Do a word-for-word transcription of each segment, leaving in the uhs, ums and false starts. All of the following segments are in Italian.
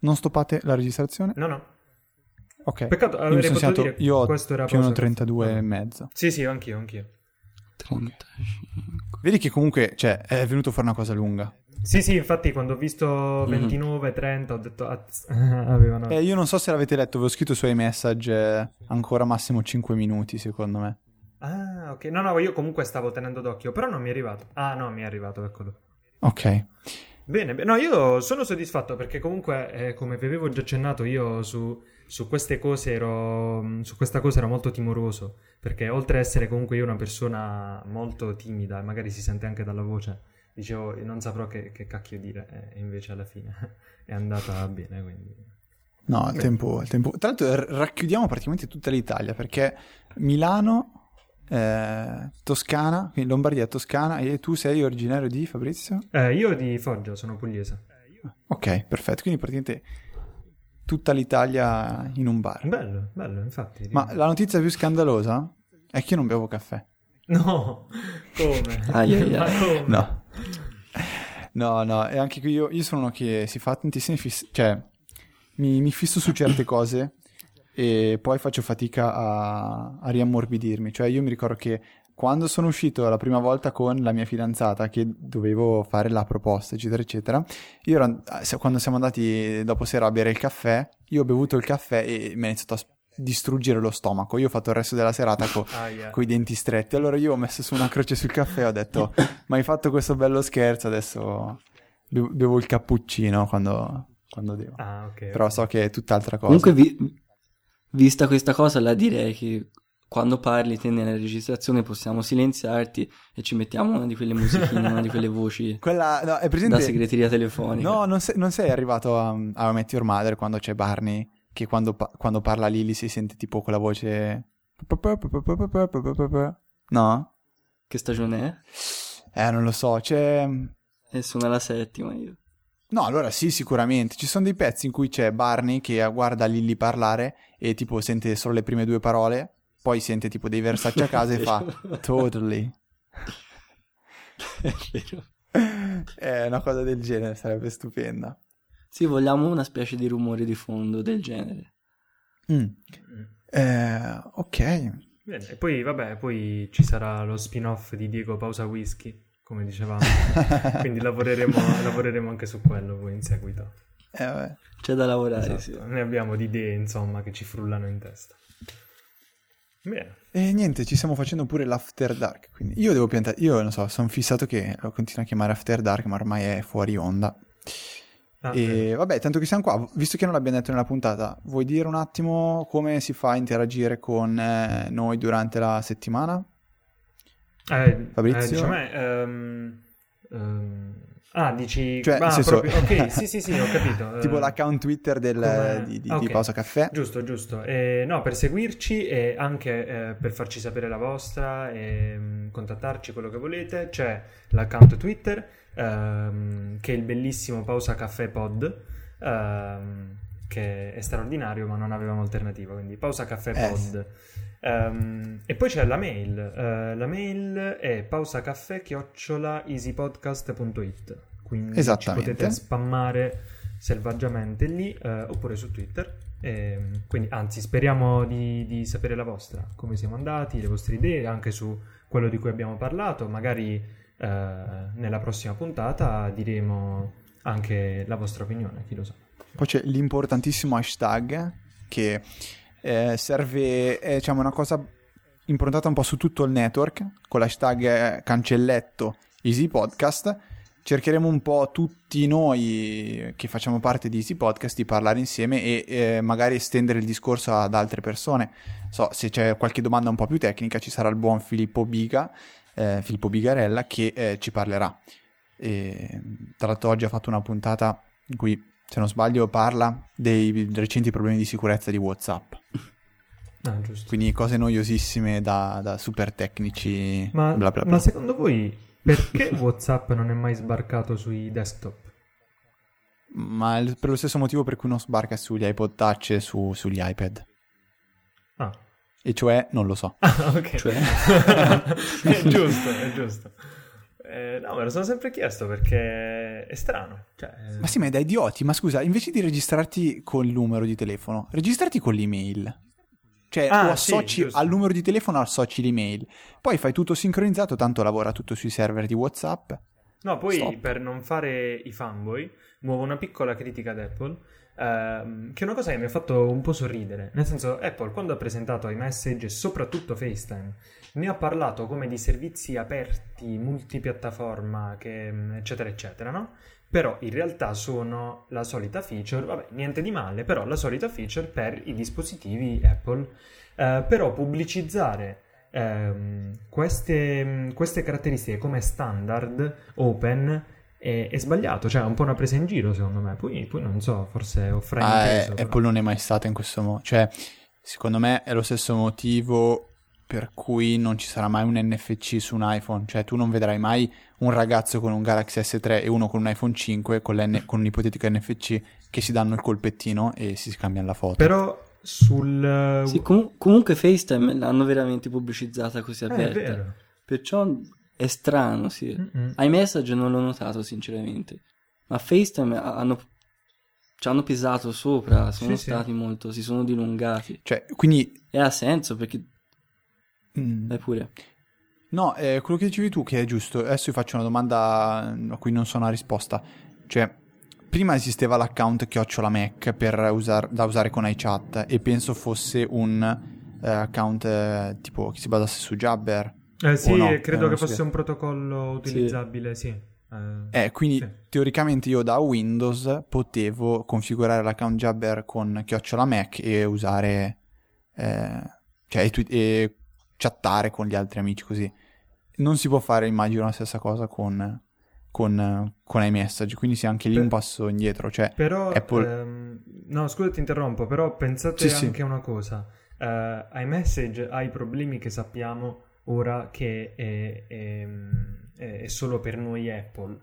Non stoppate la registrazione? No, no. Ok. Peccato, io avrei potuto stato, dire io ho più o meno trentadue e mezza. Sì, sì, anch'io, anch'io. trentacinque. Vedi che comunque, cioè, è venuto fuori una cosa lunga. Sì, sì, infatti quando ho visto ventinove, trenta ho detto... Avevano... Eh, io non so se l'avete letto, ve l'ho scritto su iMessage eh, ancora massimo cinque minuti, secondo me. Ah, ok. No, no, io comunque stavo tenendo d'occhio, però non mi è arrivato. Ah, no, mi è arrivato, eccolo. Ok. Bene, no, io sono soddisfatto perché comunque, eh, come vi avevo già accennato, io su, su queste cose ero... su questa cosa ero molto timoroso, perché oltre a essere comunque io una persona molto timida, magari si sente anche dalla voce... Dicevo, non saprò che, che cacchio dire, e eh, invece alla fine è andata bene, quindi... No, al tempo, al tempo... Tra l'altro racchiudiamo praticamente tutta l'Italia, perché Milano, eh, Toscana, quindi Lombardia e Toscana, e tu sei originario di, Fabrizio? Eh, io di Foggia, sono pugliese. Ok, perfetto, quindi praticamente tutta l'Italia in un bar. Bello, bello, infatti. Dimmi. Ma la notizia più scandalosa è che io non bevo caffè. No, come? ai ai ai. Ma come? No. No, no, e anche qui io, io sono uno che si fa tantissimi fiss- cioè mi, mi fisso su certe cose e poi faccio fatica a, a riammorbidirmi. Cioè io mi ricordo che quando sono uscito la prima volta con la mia fidanzata, che dovevo fare la proposta eccetera eccetera, io ero, quando siamo andati dopo sera a bere il caffè, io ho bevuto il caffè e mi ha iniziato a distruggere lo stomaco. Io ho fatto il resto della serata co- ah, yeah. coi denti stretti. Allora io ho messo su una croce sul caffè e ho detto ma hai fatto questo bello scherzo, adesso be- bevo il cappuccino quando, quando devo. Ah, okay, però okay. So che è tutt'altra cosa. Comunque vi- vista questa cosa, la direi che quando parli te nella registrazione possiamo silenziarti e ci mettiamo una di quelle musichine, una di quelle voci. Quella no, è presente... da segreteria telefonica. No, non sei, non sei arrivato a, a Met Your Mother quando c'è Barney che quando, pa- quando parla Lily si sente tipo quella voce... No? Che stagione è? Eh, non lo so, c'è... E sono alla settima io. No, allora sì, sicuramente. Ci sono dei pezzi in cui c'è Barney che guarda Lily parlare e tipo sente solo le prime due parole, poi sente tipo dei versacci a casa e fa... Totally. È vero. È una cosa del genere, sarebbe stupenda. Sì, vogliamo una specie di rumore di fondo del genere. Mm. Eh, ok. Bene, e poi, vabbè, poi ci sarà lo spin-off di Diego Pausa Whisky, come dicevamo. Quindi lavoreremo, lavoreremo anche su quello poi in seguito. Eh, vabbè. C'è da lavorare, esatto. Sì. Ne abbiamo di idee, insomma, che ci frullano in testa. Bene. E niente, ci stiamo facendo pure l'After Dark. Quindi io devo piantare... Io, non so, sono fissato che lo continuo a chiamare After Dark, ma ormai è fuori onda. Ah, e bene. Vabbè, tanto che siamo qua, visto che non l'abbiamo detto nella puntata, vuoi dire un attimo come si fa a interagire con eh, noi durante la settimana? Eh, Fabrizio? Eh, diciamo, eh, um, um, ah, dici... Cioè, ah, senso... proprio... Ok, sì, sì, sì, ho capito. Tipo l'account Twitter del, di, di, okay. di Pausa Caffè. Giusto, giusto. Eh, no, per seguirci e anche eh, per farci sapere la vostra e mh, contattarci quello che volete, c'è l'account Twitter... Um, che è il bellissimo Pausa Caffè Pod, um, che è straordinario ma non avevamo alternativa, quindi Pausa Caffè Pod. Eh. Um, e poi c'è la mail, uh, la mail è pausacaffè chiocciola easypodcast punto it, quindi ci potete spammare selvaggiamente lì, uh, oppure su Twitter. E, quindi anzi speriamo di, di sapere la vostra, come siamo andati, le vostre idee anche su quello di cui abbiamo parlato, magari Uh, nella prossima puntata diremo anche la vostra opinione, chi lo sa. Poi c'è l'importantissimo hashtag che eh, serve, è, diciamo, una cosa improntata un po' su tutto il network, con l'hashtag cancelletto Easy Podcast. Cercheremo un po' tutti noi che facciamo parte di Easy Podcast di parlare insieme e eh, magari estendere il discorso ad altre persone. So, se c'è qualche domanda un po' più tecnica ci sarà il buon Filippo Biga Eh, Filippo Bigarella che eh, ci parlerà. E, tra l'altro oggi ha fatto una puntata in cui, se non sbaglio, parla dei recenti problemi di sicurezza di WhatsApp. Ah, giusto. Quindi cose noiosissime da, da super tecnici. Ma, bla bla bla. Ma secondo voi perché WhatsApp non è mai sbarcato sui desktop? Ma il, per lo stesso motivo per cui non sbarca sugli iPod Touch e su, sugli iPad. Ah. E cioè, non lo so. Ah, ok. Cioè... è giusto, è giusto. Eh, no, me lo sono sempre chiesto perché è strano. Cioè, ma sì, ma è da idioti. Ma scusa, invece di registrarti col numero di telefono, registrati con l'email. Cioè, ah, tu associ sì, al numero di telefono, associ l'email. Poi fai tutto sincronizzato, tanto lavora tutto sui server di WhatsApp. No, poi Stop. Per non fare i fanboy, muovo una piccola critica ad Apple, ehm, che è una cosa che mi ha fatto un po' sorridere. Nel senso, Apple, quando ha presentato iMessage e soprattutto FaceTime, ne ha parlato come di servizi aperti, multipiattaforma, che, eccetera, eccetera, no? Però in realtà sono la solita feature, vabbè, niente di male, però la solita feature per i dispositivi Apple. Eh, però pubblicizzare ehm, queste, queste caratteristiche come standard open è, è sbagliato, cioè è un po' una presa in giro secondo me. Poi, poi non so, forse ho frainteso. Ah, Apple non è mai stata in questo modo, cioè secondo me è lo stesso motivo per cui non ci sarà mai un N F C su un iPhone, cioè tu non vedrai mai un ragazzo con un Galaxy S tre e uno con un iPhone cinque con, l'N- con un ipotetico N F C che si danno il colpettino e si scambiano la foto. Però sul... Sì, com- comunque FaceTime l'hanno veramente pubblicizzata così aperta, eh, è vero. Perciò è strano, sì. Mm-mm. iMessage non l'ho notato sinceramente, ma FaceTime hanno... ci hanno pesato sopra, sono sì, stati sì. molto, si sono dilungati. Cioè, quindi... E ha senso perché... Dai pure. No, eh, quello che dicevi tu che è giusto. Adesso vi faccio una domanda a cui non so una risposta. Cioè, prima esisteva l'account chiocciola Mac per usar- da usare con iChat e penso fosse un eh, account eh, tipo che si basasse su Jabber. Eh sì, no, credo eh, che so fosse che... un protocollo utilizzabile, sì. sì. Eh, eh, quindi sì. Teoricamente io da Windows potevo configurare l'account Jabber con chiocciola Mac e usare eh, cioè e, tu- e chattare con gli altri amici così. Non si può fare, immagino, la stessa cosa con con, con iMessage, quindi si è anche lì per, un passo indietro, cioè però Apple... ehm, no scusa ti interrompo, però pensate sì, anche sì. una cosa, uh, iMessage ha i problemi che sappiamo ora che è, è, è solo per noi Apple.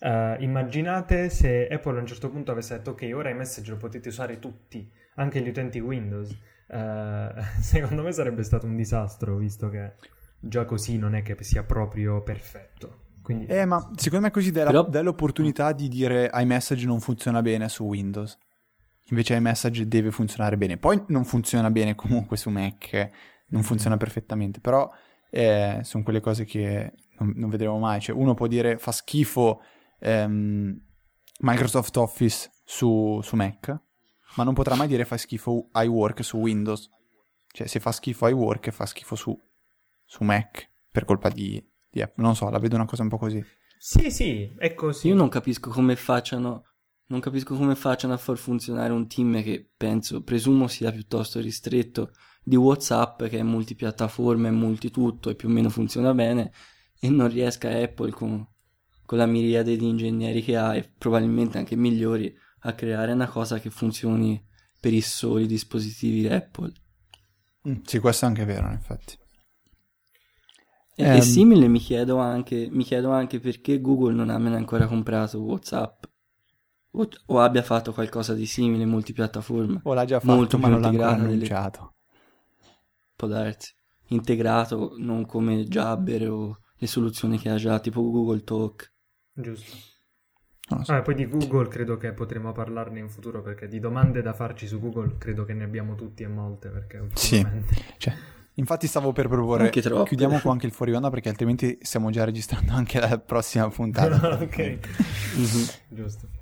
Uh, immaginate se Apple a un certo punto avesse detto ok, ora iMessage lo potete usare tutti, anche gli utenti Windows. Uh, secondo me sarebbe stato un disastro, visto che già così non è che sia proprio perfetto. Quindi... Eh, ma secondo me così dà Però... l'opportunità di dire iMessage non funziona bene su Windows. Invece iMessage deve funzionare bene. Poi non funziona bene comunque su Mac, non funziona perfettamente. Però eh, sono quelle cose che non, non vedremo mai. Cioè, uno può dire fa schifo ehm, Microsoft Office su, su Mac, ma non potrà mai dire fa schifo iWork su Windows. Cioè, se fa schifo iWork, fa schifo su, su Mac, per colpa di, di Apple. Non so, la vedo una cosa un po' così. Sì, sì, è così. Io non capisco come facciano non capisco come facciano a far funzionare un team che, penso, presumo sia piuttosto ristretto, di WhatsApp, che è multipiattaforma, è multitutto, e più o meno funziona bene, e non riesca Apple, con, con la miriade di ingegneri che ha, e probabilmente anche migliori, a creare una cosa che funzioni per i soli dispositivi Apple. Sì, questo è anche vero, infatti. E, um, e simile mi chiedo anche mi chiedo anche perché Google non abbia ancora comprato WhatsApp o, o abbia fatto qualcosa di simile multipiattaforma, o l'ha già fatto molto ma non l'ha ancora annunciato delle... può darsi integrato, non come Jabber o le soluzioni che ha già tipo Google Talk, giusto? So. Ah, poi di Google credo che potremo parlarne in futuro, perché di domande da farci su Google credo che ne abbiamo tutti e molte, perché ultimamente... Sì, cioè, infatti stavo per proporre, chiudiamo qua anche il fuori onda, perché altrimenti stiamo già registrando anche la prossima puntata. Ok, mm-hmm. Giusto.